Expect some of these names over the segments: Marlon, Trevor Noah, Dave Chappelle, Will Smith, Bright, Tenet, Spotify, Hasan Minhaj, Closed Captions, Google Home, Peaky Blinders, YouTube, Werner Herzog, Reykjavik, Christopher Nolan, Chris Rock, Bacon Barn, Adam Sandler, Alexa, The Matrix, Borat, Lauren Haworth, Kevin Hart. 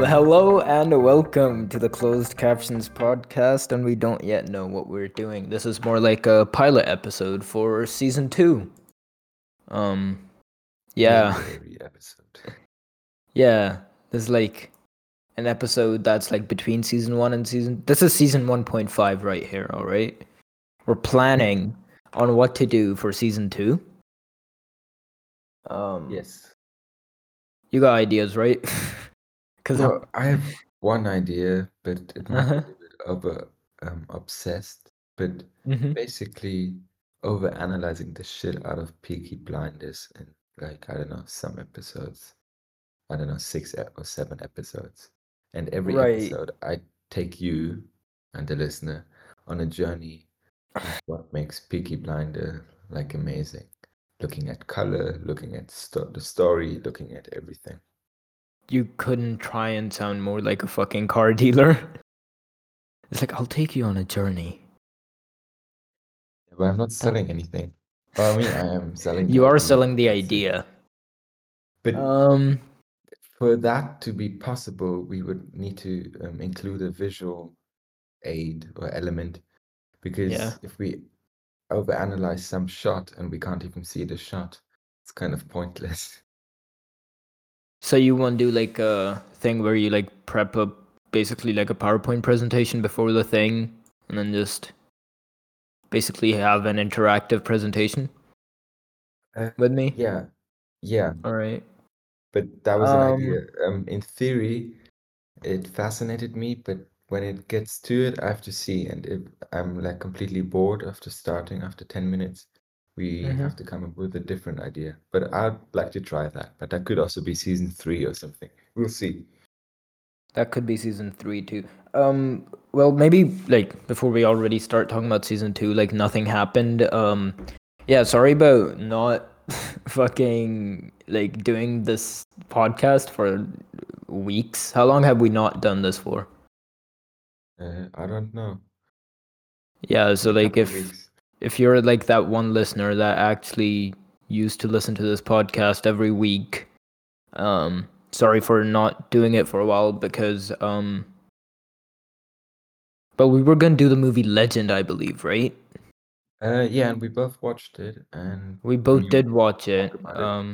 Hello and welcome to the Closed Captions podcast, and we don't yet know what we're doing. This is more like a pilot episode for season 2. Yeah, there's like an episode that's like between season 1 and this is season 1.5 right here, alright? We're planning on what to do for season 2. Yes. You got ideas, right? No, I have one idea, but it might be a bit obsessed, but basically overanalyzing the shit out of Peaky Blinders in, like, I don't know, some episodes. I don't know, 6 or 7 episodes. And every episode, I take you and the listener on a journey of what makes Peaky Blinder, like, amazing. Looking at color, looking at the story, looking at everything. You couldn't try and sound more like a fucking car dealer. It's like, I'll take you on a journey. But I'm not selling anything. Well, I mean, I am selling. You are selling the idea. But for that to be possible, we would need to include a visual aid or element. Because if we overanalyze some shot and we can't even see the shot, it's kind of pointless. So you want to do like a thing where you like prep up basically like a PowerPoint presentation before the thing and then just basically have an interactive presentation with me? Yeah. All right. But that was an idea. In theory, it fascinated me, but when it gets to it, I have to see. And if I'm like completely bored after 10 minutes, we have to come up with a different idea. But I'd like to try that. But that could also be season 3 or something. We'll see. That could be season 3 too. Well, maybe like before we already start talking about season 2, like nothing happened. Sorry about not fucking like doing this podcast for weeks. How long have we not done this for? I don't know. Yeah, so like if you're like that one listener that actually used to listen to this podcast every week, sorry for not doing it for a while because, but we were going to do the movie Legend, I believe, right? Yeah, and we both watched it. And we both did watch it.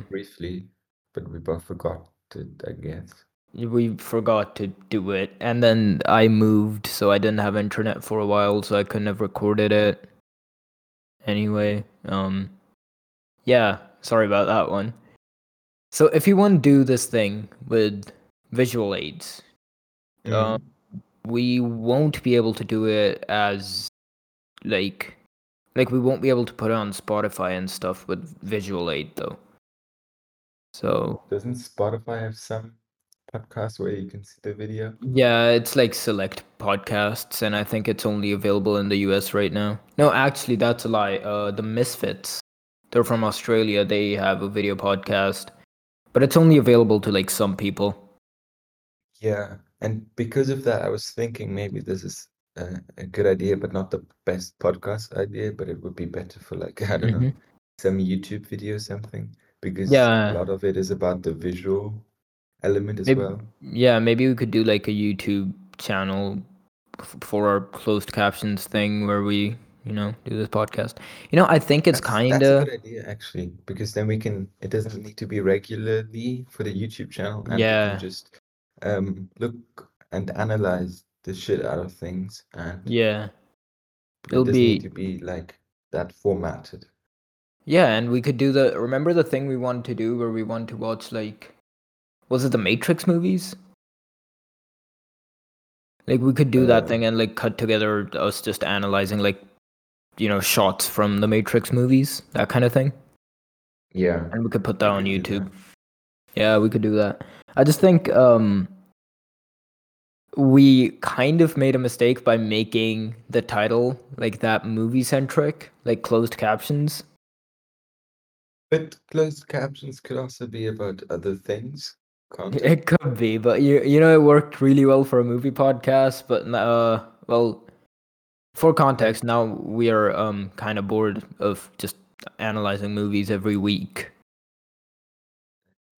Briefly, but we both forgot it, I guess. We forgot to do it. And then I moved, so I didn't have internet for a while, so I couldn't have recorded it. Anyway, sorry about that one. So if you want to do this thing with visual aids, we won't be able to do it as, like we won't be able to put it on Spotify and stuff with visual aid, though. So doesn't Spotify have some podcast where you can see the video? Yeah, it's like select podcasts, and I think it's only available in the US right now. No, actually, that's a lie. The Misfits, they're from Australia. They have a video podcast, but it's only available to like some people. Yeah, and because of that, I was thinking maybe this is a good idea, but not the best podcast idea, but it would be better for like, I don't know, some YouTube video or something, because a lot of it is about the visual element as well. Yeah, maybe we could do like a YouTube channel for our closed captions thing where we, do this podcast. I think it's kind of... That's a good idea, actually, because then we can... It doesn't need to be regularly for the YouTube channel. And we can just look and analyze the shit out of things. And It'll need to be like that formatted. Yeah, and we could do the... Remember the thing we wanted to do where we wanted to watch like... Was it the Matrix movies? Like, we could do that thing and, like, cut together us just analyzing, like, shots from the Matrix movies, that kind of thing. Yeah. And we could put that on YouTube. Yeah, we could do that. I just think we kind of made a mistake by making the title, like, that movie-centric, like, closed captions. But closed captions could also be about other things. Content. It could be, but it worked really well for a movie podcast, but for context, now we are kind of bored of just analyzing movies every week.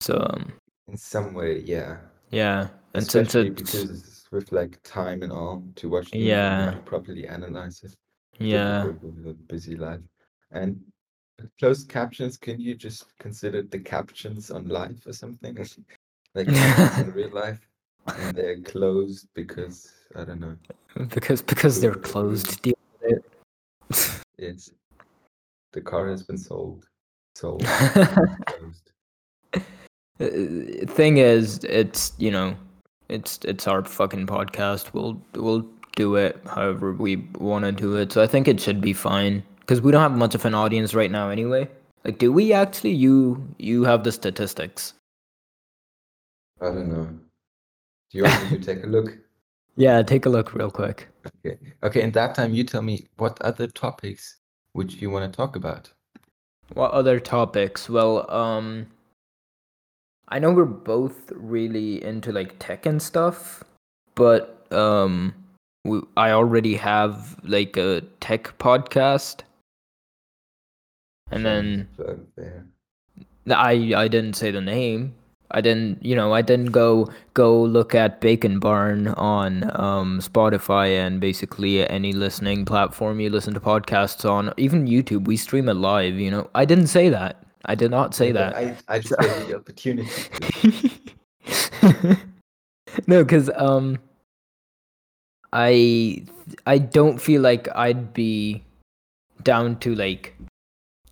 So in some way, yeah. Yeah. And especially since because with like time and all to watch the movie and properly analyze it. Yeah. With a busy life. And closed captions, can you just consider the captions on life or something? Like captions in real life. And they're closed because I don't know. Because they're closed. It's the car has been sold. Sold. Closed. Thing is, it's, you know, it's our fucking podcast. We'll do it however we want to do it. So I think it should be fine because we don't have much of an audience right now anyway. Like, do we actually? You have the statistics. I don't know. Do you want me to take a look? Yeah, take a look real quick. Okay. And that time, you tell me what other topics would you want to talk about? What other topics? Well, I know we're both really into like tech and stuff, but I already have like a tech podcast, and then I didn't say the name. I didn't go look at Bacon Barn on Spotify and basically any listening platform you listen to podcasts on. Even YouTube, we stream it live. You know, I didn't say that. I did not say that. I just gave you the opportunity. No, because I don't feel like I'd be down to like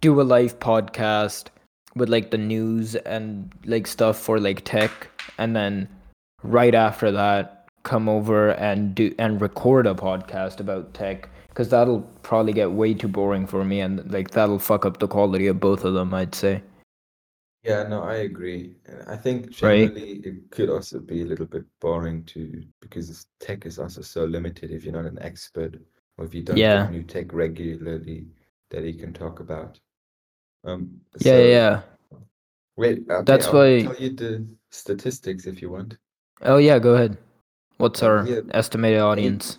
do a live podcast with like the news and like stuff for like tech, and then right after that come over and record a podcast about tech. Because that'll probably get way too boring for me, and like that'll fuck up the quality of both of them, I'd say. Yeah, no, I agree. I think generally it could also be a little bit boring too, because tech is also so limited if you're not an expert or if you don't get new tech regularly that you can talk about. Wait, okay, that's why. I'll tell you the statistics if you want. Oh yeah, go ahead. What's our estimated audience?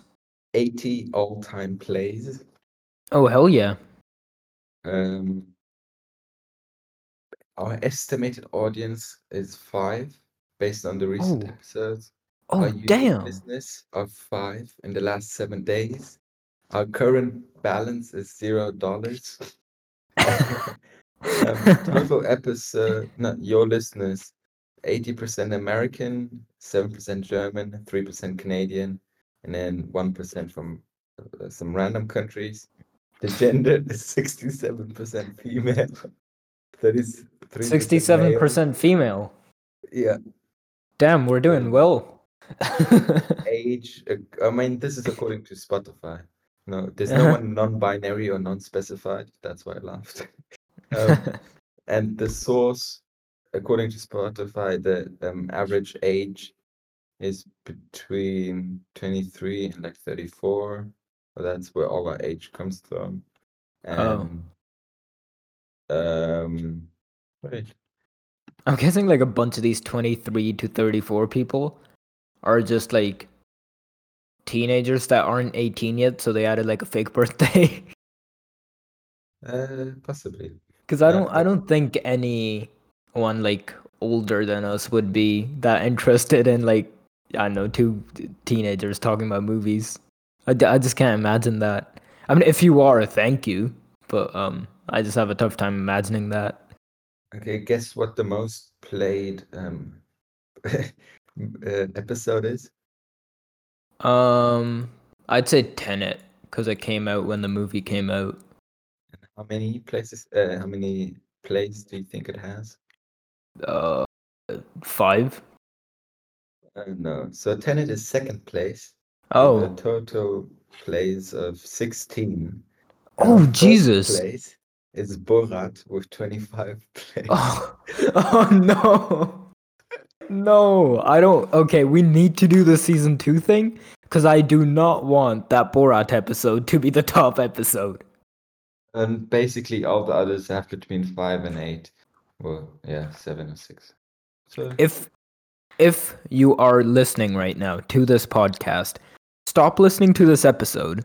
80 all-time plays. Oh, hell yeah. Our estimated audience is 5 based on the recent episodes. Oh, damn. Business of 5 in the last 7 days. Our current balance is $0. Total episode, not your listeners, 80% American, 7% German, 3% Canadian, and then 1% from some random countries. The gender is 67% female. 67% female. Yeah. Damn, we're doing well. Age. I mean, this is according to Spotify. No, there's no one non-binary or non-specified. That's why I laughed. And the source, according to Spotify, the average age is between 23 and like 34. Well, that's where all our age comes from. And, wait. I'm guessing like a bunch of these 23 to 34 people are just like teenagers that aren't 18 yet, so they added like a fake birthday. Possibly. Because I don't think anyone like older than us would be that interested in like, I don't know, 2 teenagers talking about movies. I just can't imagine that. I mean, if you are, thank you. But I just have a tough time imagining that. Okay, guess what the most played episode is? I'd say Tenet, because it came out when the movie came out. How many plays do you think it has? 5. No, so Tenet is second place. Oh, a total plays of 16. Oh, Jesus! Place is Borat with 25 plays. Oh no! I don't. Okay, we need to do the season 2 thing because I do not want that Borat episode to be the top episode. And basically, all the others have between 5 and 8. Well, yeah, 7 or 6. So if you are listening right now to this podcast, stop listening to this episode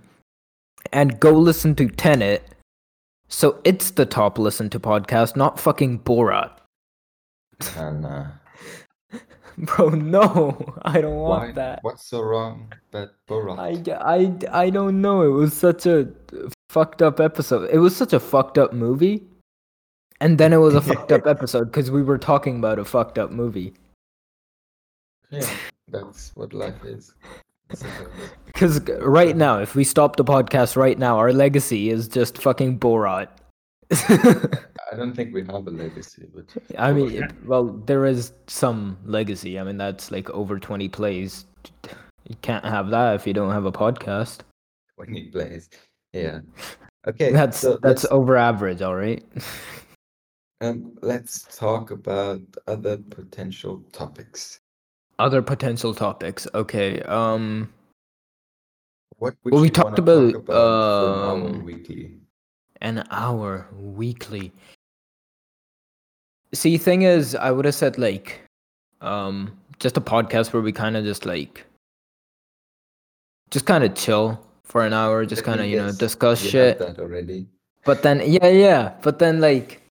and go listen to Tenet. So it's the top listen to podcast, not fucking Borat. And bro, no, I don't want that. What's so wrong about Borat? I don't know. It was such a fucked up episode. It was such a fucked up movie. And then it was a fucked up episode because we were talking about a fucked up movie. Yeah, that's what life is. Because right now, if we stop the podcast right now, our legacy is just fucking Borat. I don't think we have a legacy, but I mean, there is some legacy. I mean, that's like over 20 plays. You can't have that if you don't have a podcast. 20 plays, yeah. Okay, that's over average, all right. Let's talk about other potential topics. Other potential topics, okay. What would we talked about an hour weekly? An hour weekly. See, thing is, I would have said like, just a podcast where we kind of just like, just kind of chill for an hour, just kind of discuss shit. That already. But then like,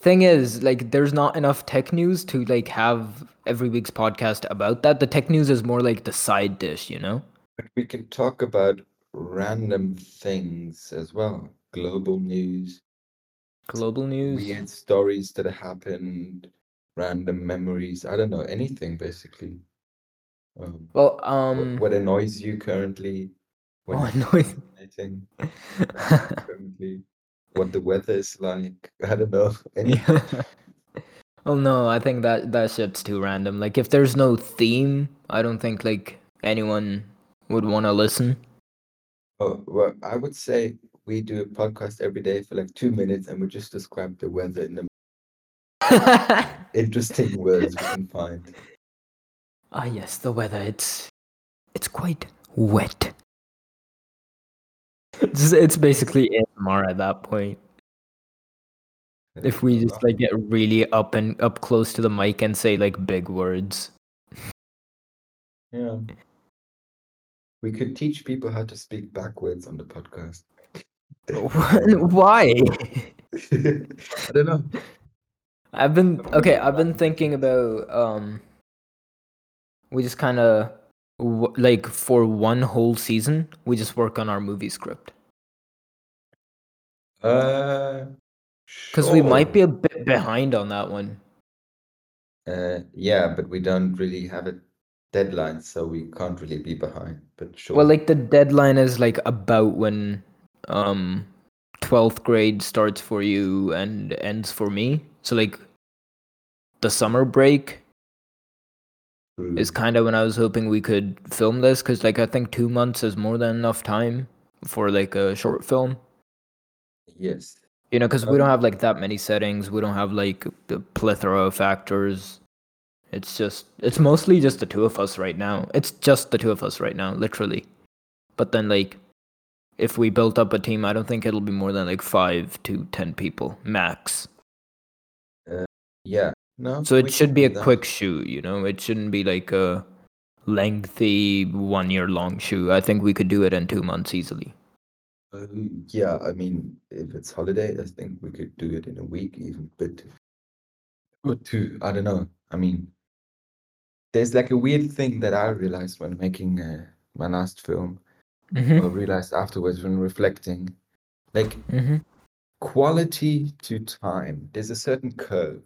thing is, like, there's not enough tech news to like have every week's podcast about that. The tech news is more like the side dish, you know. But we can talk about random things as well. Global news, weird stories that happened, random memories. I don't know, anything basically. What annoys you currently? Currently, what the weather is like? I don't know. Anything. Oh no, I think that shit's too random. Like, if there's no theme, I don't think like anyone would want to listen. Oh well, I would say. We do a podcast every day for like 2 minutes and we just describe the weather in the interesting words we can find. Ah yes, the weather. It's quite wet. It's basically ASMR at that point. If we just like get really up close to the mic and say like big words. Yeah. We could teach people how to speak backwards on the podcast. Why? I don't know. I've been thinking about we just kind of like for one whole season we just work on our movie script. Because we might be a bit behind on that one. Yeah, but we don't really have a deadline, so we can't really be behind. But sure. Well, like the deadline is like about when 12th grade starts for you and ends for me, so like the summer break is kind of when I was hoping we could film this, because like I think 2 months is more than enough time for like a short film. Yes, you know, because we don't have like that many settings, we don't have like the plethora of actors. It's mostly just the two of us right now. Literally. But then like if we built up a team, I don't think it'll be more than like 5 to 10 people max. Yeah. No. So it should be a quick shoot, you know? It shouldn't be like a lengthy 1 year long shoot. I think we could do it in 2 months easily. Yeah. I mean, if it's holiday, I think we could do it in a week even. But or two, I don't know. I mean, there's like a weird thing that I realized when making my last film. Mm-hmm. I realized afterwards when reflecting, like quality to time. There's a certain curve,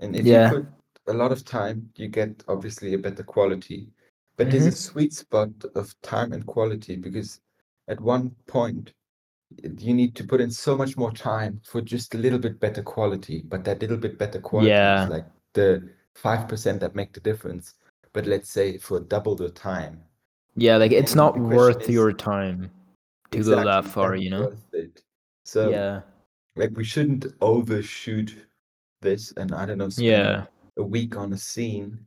and if you put a lot of time, you get obviously a better quality. But there's a sweet spot of time and quality, because at one point you need to put in so much more time for just a little bit better quality. But that little bit better quality is like the 5% that make the difference. But let's say for double the time. Yeah, like it's not worth your time to go that far, you know? So, like we shouldn't overshoot this and I don't know, spend a week on a scene.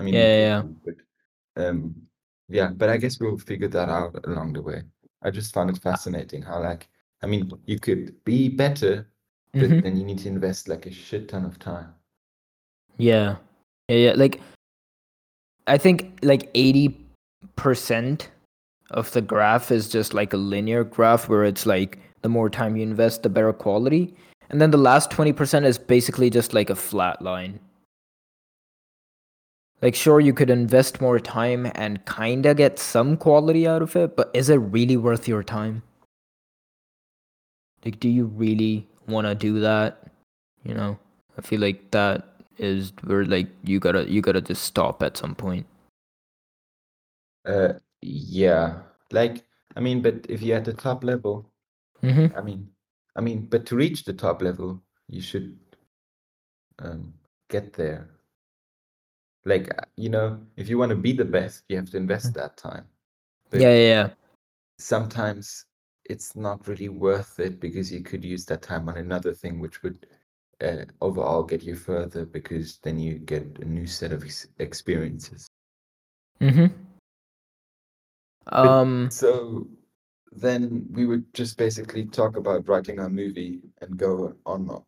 I mean, but I guess we'll figure that out along the way. I just found it fascinating how, like, I mean, you could be better, but then you need to invest like a shit ton of time. Yeah. Yeah. Like, I think like 80% of the graph is just like a linear graph where it's like the more time you invest, the better quality, and then the last 20% is basically just like a flat line Like, sure, you could invest more time and kind of get some quality out of it, but is it really worth your time? Like, do you really want to do that? You know, I feel like that is where, like, you gotta just stop at some point. Yeah. Like, I mean, but if you're at the top level, Mm-hmm. I mean, but to reach the top level, you should get there. Like, if you want to be the best, you have to invest that time. But yeah. Sometimes it's not really worth it because you could use that time on another thing, which would overall get you further, because then you get a new set of experiences. Mm-hmm. So then we would just basically talk about writing our movie and go on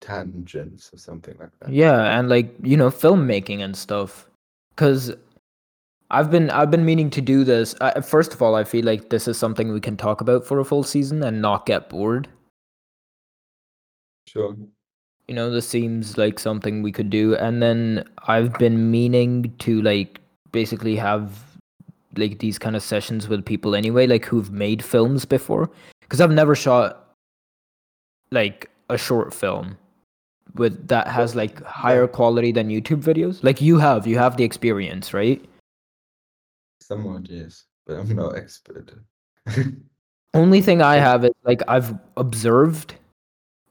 tangents or something like that. Yeah, and like, filmmaking and stuff. Because I've been meaning to do this. First of all, I feel like this is something we can talk about for a full season and not get bored. Sure. This seems like something we could do. And then I've been meaning to, like, basically have, like, these kind of sessions with people anyway, like, who've made films before. Because I've never shot, like, a short film with that has, like, higher quality than YouTube videos. Like, you have the experience, right? Somewhat, yes, but I'm no expert. Only thing I have is, like, I've observed,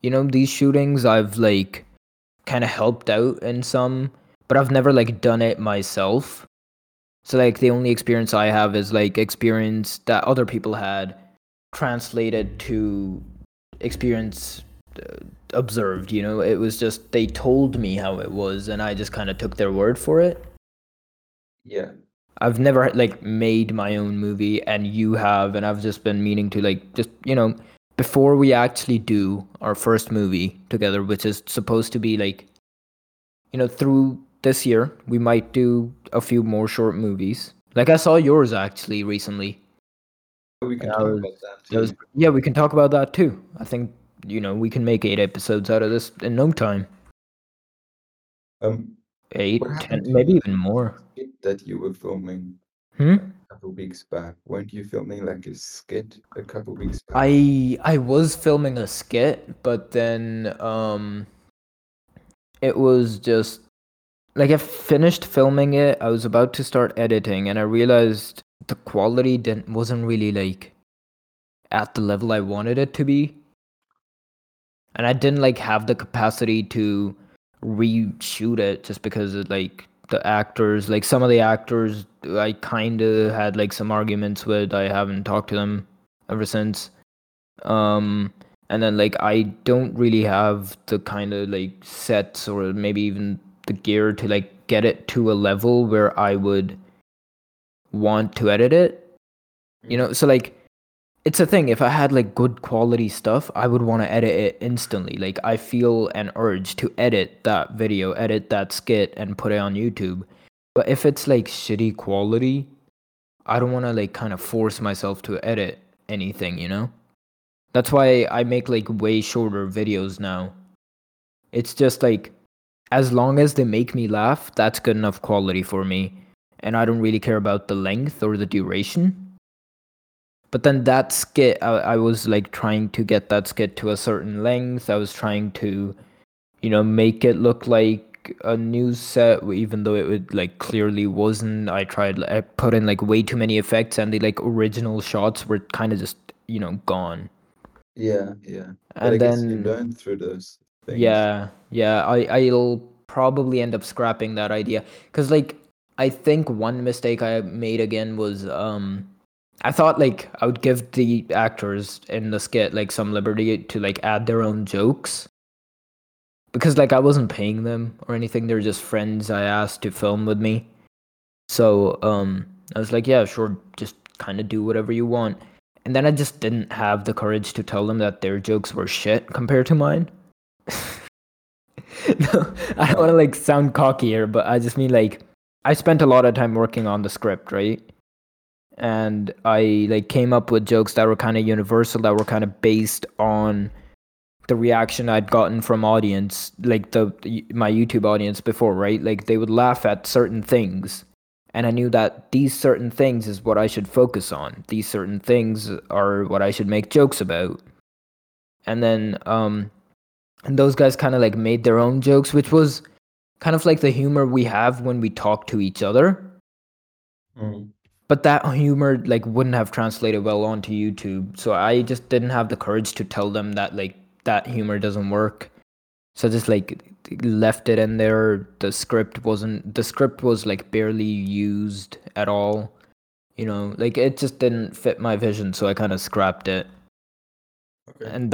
these shootings. I've, like, kind of helped out in some, but I've never, like, done it myself. So, like, the only experience I have is, like, experience that other people had translated to experience observed, It was just, they told me how it was, and I just kind of took their word for it. Yeah. I've never, like, made my own movie, and you have, and I've just been meaning to, like, just, before we actually do our first movie together, which is supposed to be, like, through this year, we might do a few more short movies. Like, I saw yours actually recently. We can talk about that too. Yeah, we can talk about that too. I think, we can make 8 episodes out of this in no time. 8, 10, maybe even more. That you were filming a couple weeks back. Weren't you filming, like, a skit a couple weeks back? I was filming a skit, but then it was just, like, I finished filming it, I was about to start editing, and I realized the quality wasn't really, like, at the level I wanted it to be. And I didn't, like, have the capacity to reshoot it just because of, like, the actors. Like, some of the actors I kind of had, like, some arguments with. I haven't talked to them ever since. And then, like, I don't really have the kind of, like, sets or maybe even the gear to, like, get it to a level where I would want to edit it, so, like, it's a thing. If I had, like, good quality stuff, I would want to edit it instantly. Like, I feel an urge to edit that video, edit that skit, and put it on YouTube. But if it's, like, shitty quality, I don't want to, like, kind of force myself to edit anything, That's why I make, like, way shorter videos now. It's just, like, as long as they make me laugh, that's good enough quality for me. And I don't really care about the length or the duration. But then that skit, I was, like, trying to get that skit to a certain length. I was trying to, make it look like a news set, even though it would, like, clearly wasn't. I put in, like, way too many effects, and the, like, original shots were kind of just, gone. Yeah. And I guess you learn through those things. Yeah. I'll probably end up scrapping that idea. Because, like, I think one mistake I made again was, I thought, like, I would give the actors in the skit, like, some liberty to, like, add their own jokes. Because, like, I wasn't paying them or anything. They were just friends I asked to film with me. So, I was like, yeah, sure, just kind of do whatever you want. And then I just didn't have the courage to tell them that their jokes were shit compared to mine. No, I don't want to, like, sound cocky here, but I just mean, like, I spent a lot of time working on the script, right? And I, like, came up with jokes that were kind of universal, that were kind of based on the reaction I'd gotten from audience, like my YouTube audience before, right? Like they would laugh at certain things, and I knew that these certain things is what I should focus on. These certain things are what I should make jokes about. And then and those guys kind of like made their own jokes, which was kind of like the humor we have when we talk to each other. Mm. But that humor like wouldn't have translated well onto YouTube. So I just didn't have the courage to tell them that like that humor doesn't work. So I just like left it in there. The script was like barely used at all. You know, like it just didn't fit my vision, so I kind of scrapped it. Okay. And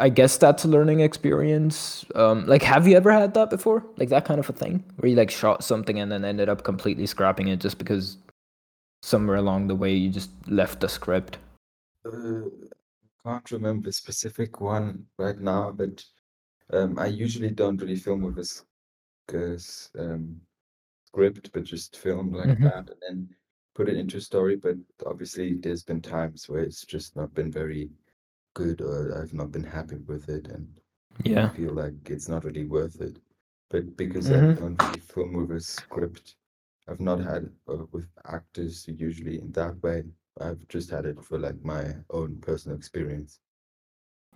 I guess that's a learning experience. Like, have you ever had that before? Like that kind of a thing where you like shot something and then ended up completely scrapping it just because somewhere along the way you just left the script? Can't remember a specific one right now, but I usually don't really film with this script, but just film like that and then put it into a story. But obviously there's been times where it's just not been very good, or I've not been happy with it, and I feel like it's not really worth it. But because I don't really film with a script, I've not had with actors usually in that way. I've just had it for like my own personal experience.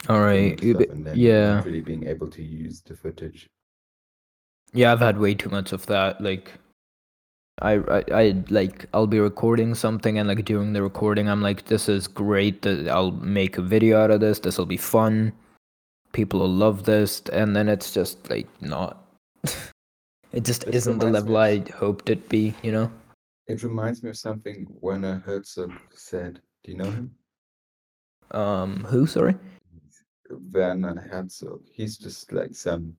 All right. And then not really being able to use the footage. Yeah, I've had way too much of that. Like, I like I'll be recording something, and like during the recording, I'm like, "This is great. I'll make a video out of this. This will be fun. People will love this." And then it's just like not. It just isn't the level I hoped it'd be, you know? It reminds me of something Werner Herzog said. Do you know him? Who, sorry? Werner Herzog. He's just like some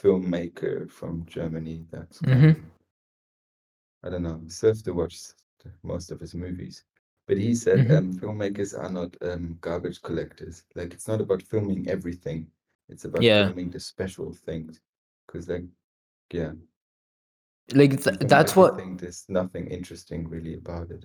filmmaker from Germany. That's I don't know. Surf to watch most of his movies. But he said filmmakers are not garbage collectors. Like, it's not about filming everything. It's about filming the special things. Because, like, that's what I think. There's nothing interesting really about it.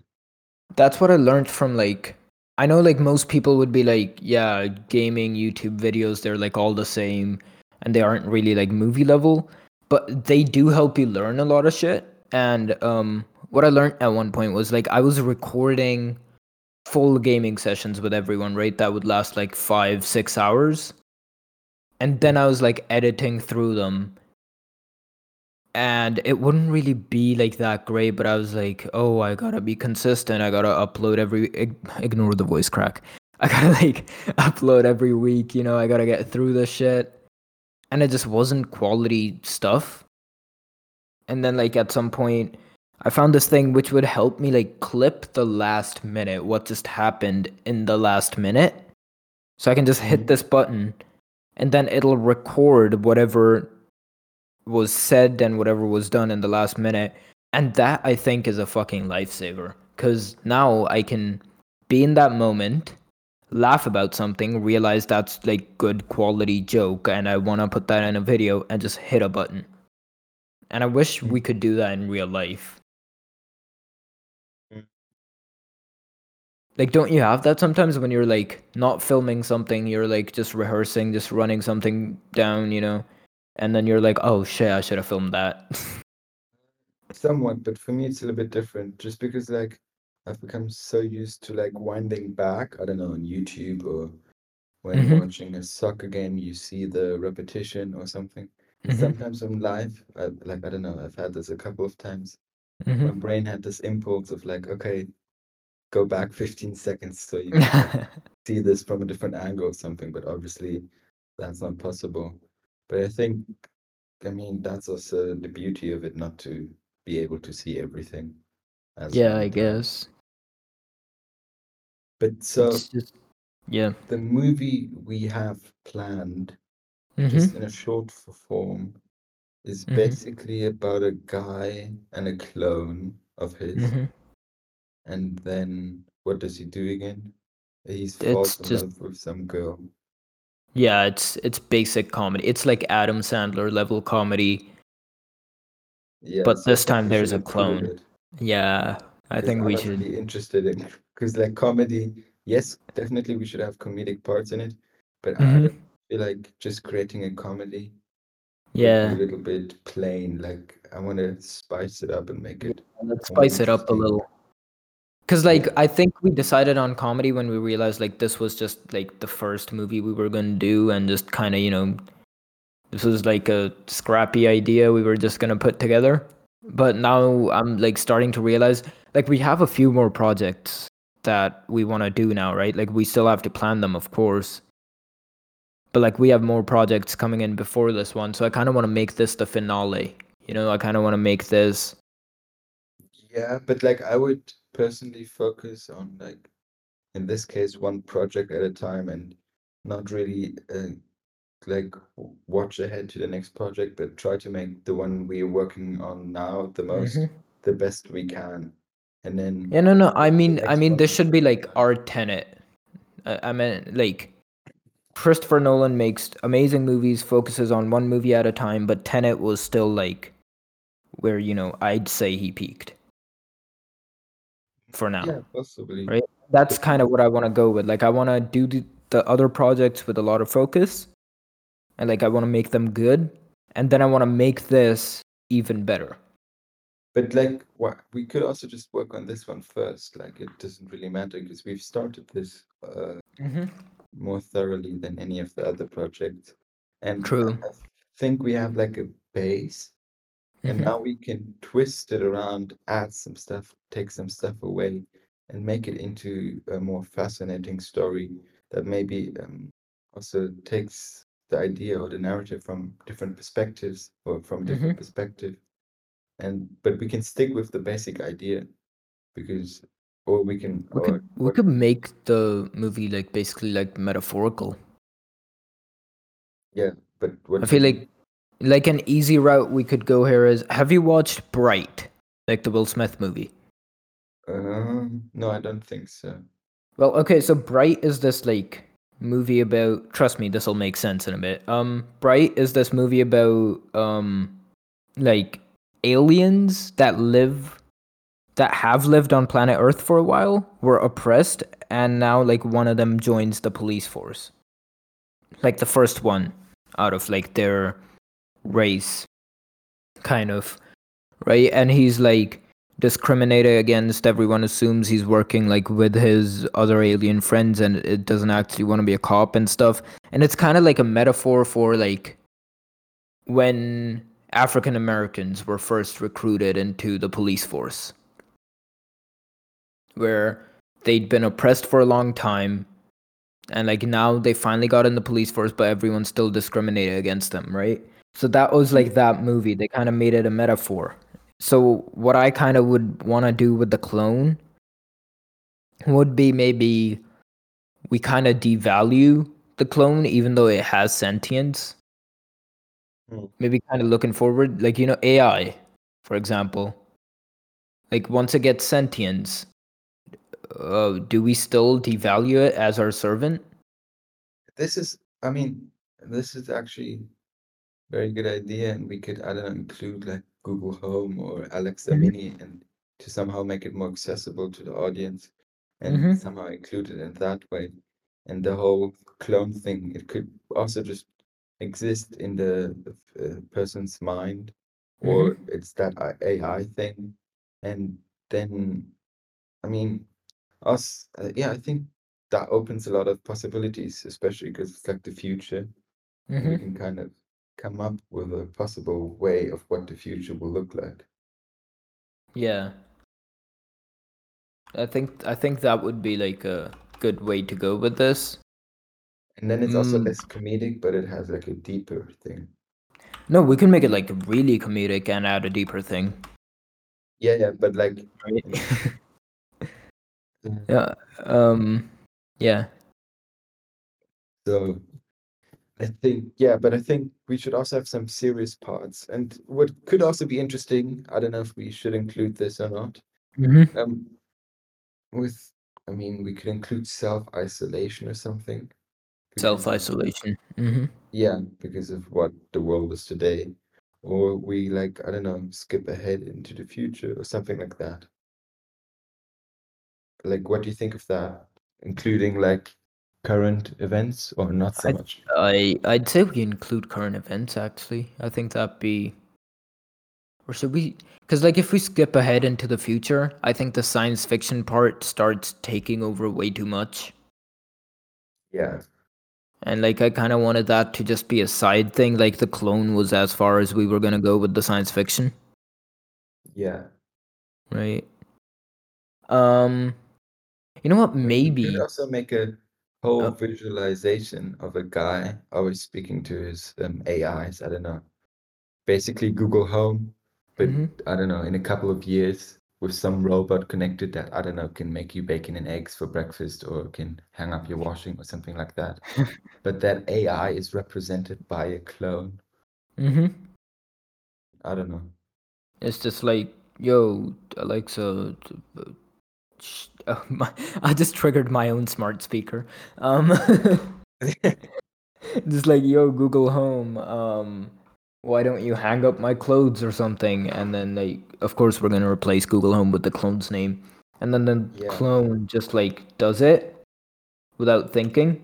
That's what I learned from, like, I know like most people would be like, yeah, gaming, YouTube videos, they're like all the same and they aren't really like movie level, but they do help you learn a lot of shit. And what I learned at one point was like I was recording full gaming sessions with everyone, right? That would last like 5-6 hours, and then I was like editing through them. And it wouldn't really be like that great, but I was like, oh, I gotta be consistent. I gotta upload ignore the voice crack. I gotta like upload every week, you know, I gotta get through this shit. And it just wasn't quality stuff. And then like at some point I found this thing which would help me like clip the last minute, what just happened in the last minute. So I can just hit this button and then it'll record whatever was said and whatever was done in the last minute. And that I think is a fucking lifesaver, because now I can be in that moment, laugh about something, realize that's like good quality joke and I want to put that in a video, and just hit a button. And I wish we could do that in real life. Like, don't you have that sometimes when you're like not filming something, you're like just rehearsing, just running something down, you know? And then you're like, oh shit, I should have filmed that. Somewhat, but for me, it's a little bit different just because like I've become so used to like winding back, I don't know, on YouTube, or when watching a soccer game, you see the repetition or something. Sometimes on live, I don't know, I've had this a couple of times. My brain had this impulse of like, okay, go back 15 seconds so you can see this from a different angle or something. But obviously that's not possible. But I think, I mean, that's also the beauty of it, not to be able to see everything. I guess. But so, just, the movie we have planned, just in a short form, is basically about a guy and a clone of his. And then, what does he do again? He's falls in love with some girl. Yeah, it's basic comedy. It's like Adam Sandler level comedy. Yeah, but this time there's a clone. Yeah, I think we should be interested in, because like comedy, yes, definitely we should have comedic parts in it, but I don't feel like just creating a comedy. Yeah. A little bit plain. Like, I want to spice it up and make it. Yeah, let's spice it up a little. Because, like, I think we decided on comedy when we realized, like, this was just, like, the first movie we were going to do, and just kind of, you know, this was, like, a scrappy idea we were just going to put together. But now I'm, like, starting to realize, like, we have a few more projects that we want to do now, right? Like, we still have to plan them, of course. But, like, we have more projects coming in before this one, so I kind of want to make this the finale. You know, I kind of want to make this. Yeah, but, like, I would personally focus on, like, in this case, one project at a time, and not really like watch ahead to the next project, but try to make the one we're working on now the most, the best we can, and then I mean this should be like our Tenet. I mean, like, Christopher Nolan makes amazing movies, focuses on one movie at a time, but Tenet was still like where, you know, I'd say he peaked. For now, yeah, possibly. Right? That's kind of what I want to go with. Like, I want to do the other projects with a lot of focus, and like I want to make them good, and then I want to make this even better. But like, what we could also just work on this one first. Like, it doesn't really matter because we've started this more thoroughly than any of the other projects, and true. I think we have like a base. And now we can twist it around, add some stuff, take some stuff away, and make it into a more fascinating story that maybe also takes the idea or the narrative from different perspectives or from different perspective. But we can stick with the basic idea, because we could make the movie like basically like metaphorical. Yeah, but what I feel like. Like, an easy route we could go here is, have you watched Bright? Like, the Will Smith movie? No, I don't think so. Well, okay, so Bright is this, like, movie about... Trust me, this'll make sense in a bit. Bright is this movie about, like, aliens that live... that have lived on planet Earth for a while, were oppressed, and now, like, one of them joins the police force. Like, the first one out of, like, their... race, kind of, right? And he's like discriminated against. Everyone assumes he's working like with his other alien friends, and it doesn't actually want to be a cop and stuff. And it's kind of like a metaphor for like when African Americans were first recruited into the police force, where they'd been oppressed for a long time, and like now they finally got in the police force, but everyone still discriminated against them, right? So that was like that movie. They kind of made it a metaphor. So what I kind of would want to do with The Clone would be maybe we kind of devalue The Clone, even though it has sentience. Maybe kind of looking forward. Like, you know, AI, for example. Like, once it gets sentience, do we still devalue it as our servant? This is actually... very good idea, and we could, I don't know, include like Google Home or Alexa Mini, and to somehow make it more accessible to the audience, and somehow include it in that way. And the whole clone thing, it could also just exist in the person's mind, or it's that AI thing. And then, I think that opens a lot of possibilities, especially because it's like the future. We can kind of come up with a possible way of what the future will look like. Yeah. I think that would be like a good way to go with this. And then it's also less comedic, but it has like a deeper thing. No, we can make it like really comedic and add a deeper thing. Yeah, but like yeah. So I think we should also have some serious parts. And what could also be interesting, I don't know if we should include this or not. We could include self-isolation or something. Self-isolation. Yeah, because of what the world is today. Or we, like, I don't know, skip ahead into the future or something like that. Like, what do you think of that? Including, like, current events or not so much? I'd say we include current events, actually. I think that'd be... Or should we... Because, like, if we skip ahead into the future, I think the science fiction part starts taking over way too much. Yeah. And, like, I kind of wanted that to just be a side thing. Like, the clone was as far as we were going to go with the science fiction. Yeah. Right. You know what? Maybe... You could also make a whole visualization of a guy always speaking to his AIs. I don't know. Basically, Google Home. But I don't know, in a couple of years with some robot connected that, I don't know, can make you bacon and eggs for breakfast or can hang up your washing or something like that. But that AI is represented by a clone. I don't know. It's just like, yo, Alexa, I just triggered my own smart speaker. Just like, yo, Google Home, why don't you hang up my clothes or something? And then, like, of course, we're going to replace Google Home with the clone's name. And then the clone just, like, does it without thinking.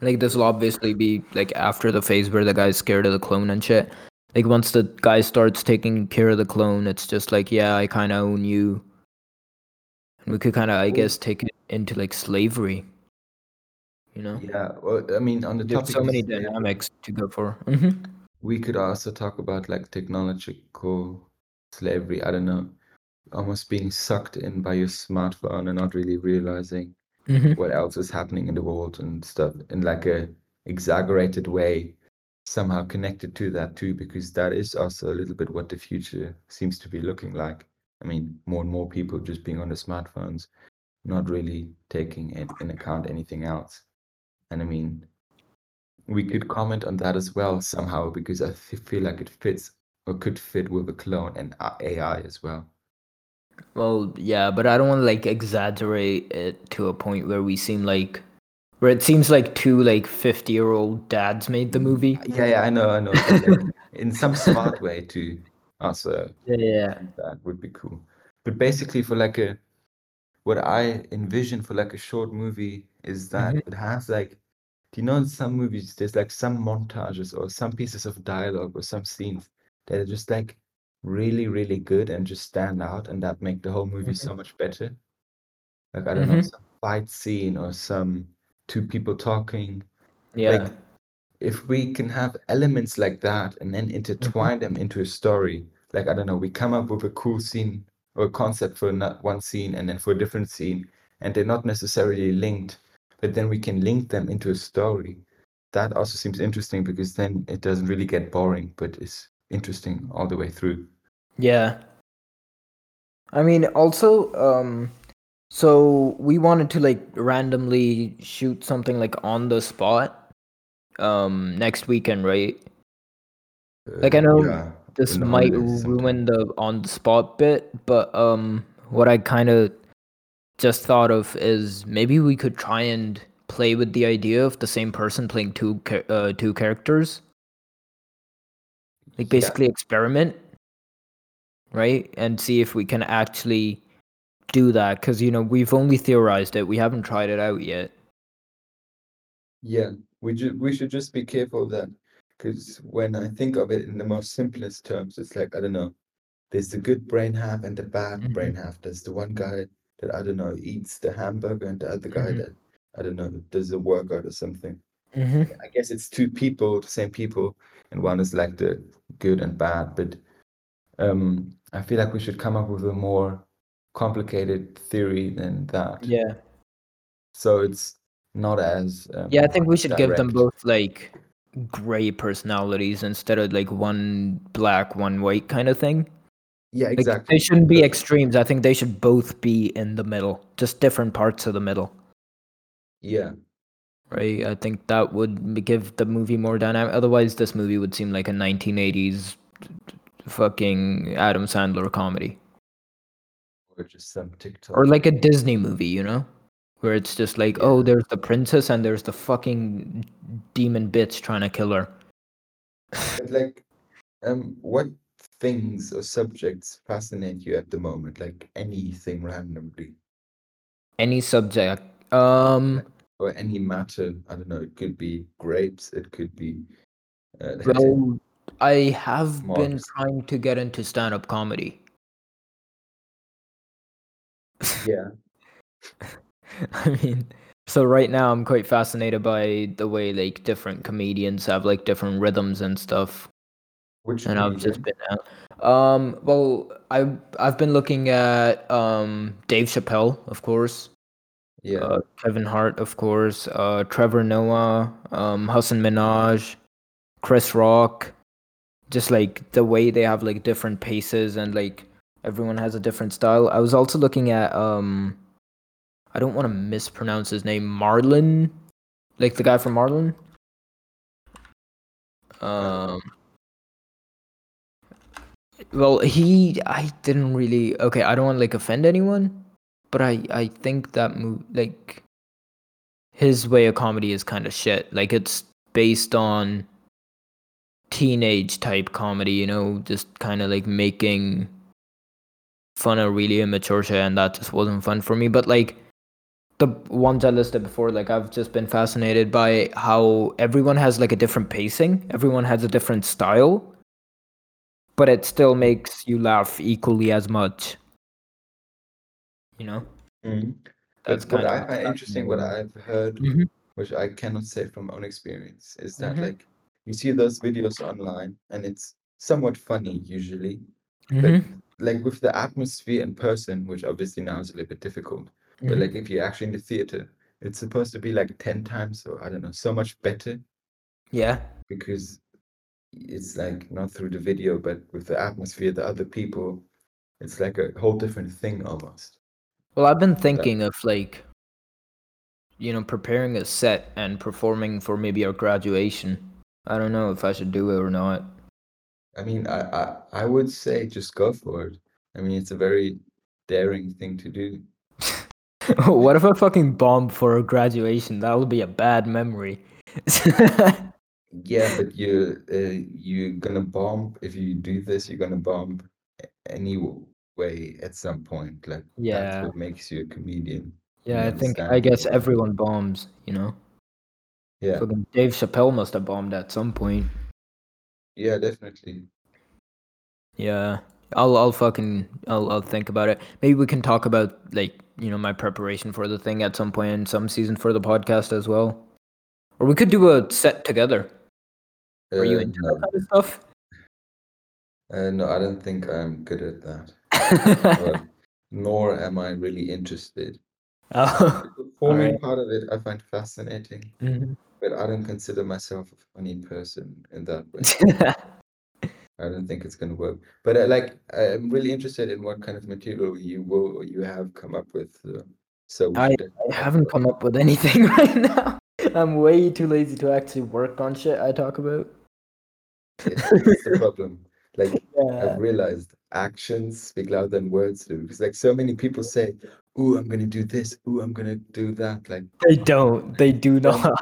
Like, this will obviously be, like, after the phase where the guy's scared of the clone and shit. Like, once the guy starts taking care of the clone, it's just like, yeah, I kind of own you. And we could kind of, I guess, take it into, like, slavery. You know? Yeah, well, I mean, on the topic, there's so many dynamics to go for. We could also talk about, like, technological slavery. I don't know, almost being sucked in by your smartphone and not really realizing what else is happening in the world and stuff in, like, a exaggerated way, somehow connected to that too, because that is also a little bit what the future seems to be looking like. I mean, more and more people just being on the smartphones, not really taking in account anything else. And I mean, we could comment on that as well somehow, because I feel like it fits or could fit with a clone and AI as well. Well, yeah, but I don't want to, like, exaggerate it to a point where we seem like, where it seems like two, like, 50-year-old dads made the movie. Yeah, I know. In some smart way too. Also, yeah, that would be cool. But basically, for like a, what I envision for like a short movie is that it has, like, do you know, in some movies there's like some montages or some pieces of dialogue or some scenes that are just like really, really good and just stand out and that make the whole movie so much better. Like, I don't know, some fight scene or some two people talking. Yeah. Like, if we can have elements like that and then intertwine them into a story, like, I don't know, we come up with a cool scene or a concept for one scene and then for a different scene, and they're not necessarily linked, but then we can link them into a story. That also seems interesting because then it doesn't really get boring, but it's interesting all the way through. Yeah. I mean, also, so we wanted to, like, randomly shoot something, like, on the spot next weekend, right? Like, I know... Yeah. This might ruin the on-the-spot bit, but what I kind of just thought of is maybe we could try and play with the idea of the same person playing two characters. Like, basically experiment, right? And see if we can actually do that, because, you know, we've only theorized it. We haven't tried it out yet. Yeah, we should just be careful then. Because when I think of it in the most simplest terms, it's like, I don't know, there's the good brain half and the bad brain half. There's the one guy that, I don't know, eats the hamburger and the other guy that, I don't know, does a workout or something. I guess it's two people, the same people, and one is like the good and bad. But I feel like we should come up with a more complicated theory than that. Yeah. So it's not as... I think we should give them both, like... gray personalities instead of like one black, one white kind of thing. Yeah, exactly. Like, they shouldn't be extremes. I think they should both be in the middle, just different parts of the middle. Yeah. Right. I think that would give the movie more dynamic. Otherwise, this movie would seem like a 1980s fucking Adam Sandler comedy. Or just some TikTok. Or like a Disney movie, you know? Where it's just like, oh, there's the princess and there's the fucking demon bitch trying to kill her. But like, what things or subjects fascinate you at the moment? Like anything randomly. Any subject. or any matter. I don't know. It could be grapes. It could be. Well, I have been trying to get into stand-up comedy. Yeah. I mean, so right now I'm quite fascinated by the way like different comedians have like different rhythms and stuff. Which and comedian? I've just been out. Well, I've been looking at Dave Chappelle, of course. Yeah. Kevin Hart, of course. Trevor Noah, Hasan Minhaj, Chris Rock. Just like the way they have like different paces and like everyone has a different style. I was also looking at I don't want to mispronounce his name, Marlon, like the guy from Marlon. Well, I didn't really. Okay, I don't want to like offend anyone, but I think that like his way of comedy is kind of shit. Like it's based on teenage type comedy, you know, just kind of like making fun of really immature shit, and that just wasn't fun for me. But like the ones I listed before, like I've just been fascinated by how everyone has like a different pacing, everyone has a different style. But it still makes you laugh equally as much, you know. Mm-hmm. That's kind of interesting. What I've heard, mm-hmm. which I cannot say from my own experience, is that mm-hmm. like you see those videos online, and it's somewhat funny usually, mm-hmm. but like with the atmosphere in person, which obviously now is a little bit difficult. Mm-hmm. But like if you're actually in the theater, it's supposed to be like 10 times, or I don't know, so much better. Yeah, because it's like not through the video, but with the atmosphere, the other people, it's like a whole different thing almost. Well, I've been thinking of like, you know, preparing a set and performing for maybe our graduation. I don't know if I should do it or not. I mean, I would say just go for it. I mean, it's a very daring thing to do. What if I fucking bomb for a graduation? That would be a bad memory. Yeah, but you're gonna bomb. If you do this, you're gonna bomb anyway at some point. Like, yeah, that's what makes you a comedian. Yeah, I guess everyone bombs, you know. Yeah. Fucking Dave Chappelle must have bombed at some point. Yeah, definitely. Yeah, I'll think about it. Maybe we can talk about like, you know, my preparation for the thing at some point in some season for the podcast as well. Or we could do a set together. Are you into that kind of stuff? No, I don't think I'm good at that. Nor am I really interested. The performing part of it I find fascinating, mm-hmm. but I don't consider myself a funny person in that way. I don't think it's going to work. But I'm really interested in what kind of material you have come up with. I haven't come up with anything right now. I'm way too lazy to actually work on shit I talk about. Yeah, that's the problem. Like, yeah. I've realized actions speak louder than words do. Because like so many people say, "Ooh, I'm gonna do this. Ooh, I'm gonna do that." Like they don't. They do not.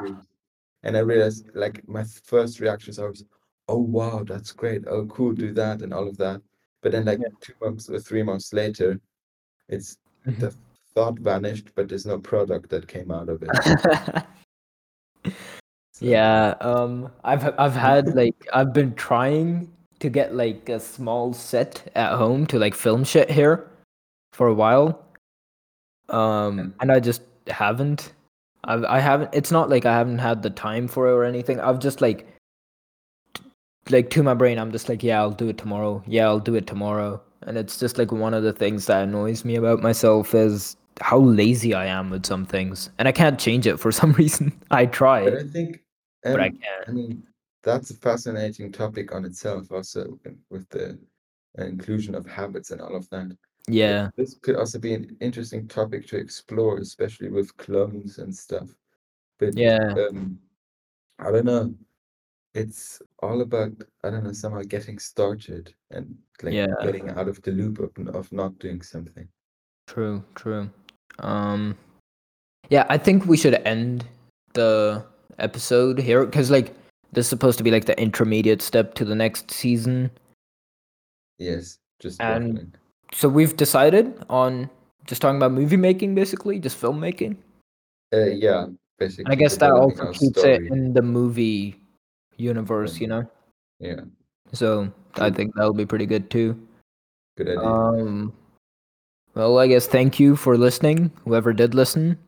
And I realized like my first reactions are always, "Oh wow, that's great. Oh cool, do that and all of that." But then like 2 months or 3 months later, it's mm-hmm. the thought vanished, but there's no product that came out of it. So. Yeah, I've had like I've been trying to get like a small set at home to like film shit here for a while, and I just haven't. I haven't. It's not like I haven't had the time for it or anything. I've just like to my brain, I'm just like, yeah, I'll do it tomorrow. Yeah, I'll do it tomorrow. And it's just like one of the things that annoys me about myself is how lazy I am with some things, and I can't change it for some reason. I try, but I think, but I can't. I mean, that's a fascinating topic on itself, also with the inclusion of habits and all of that. Yeah, but this could also be an interesting topic to explore, especially with clones and stuff. But yeah, I don't know. It's all about somehow getting started and like getting out of the loop of not doing something. True. True. Yeah, I think we should end the episode here because, like, this is supposed to be like the intermediate step to the next season. Yes, so we've decided on just talking about movie making, basically, just filmmaking. Yeah, Basically, I guess that also keeps it in the movie universe, you know? Yeah. So I think that'll be pretty good too. Good idea. Well, I guess thank you for listening, whoever did listen.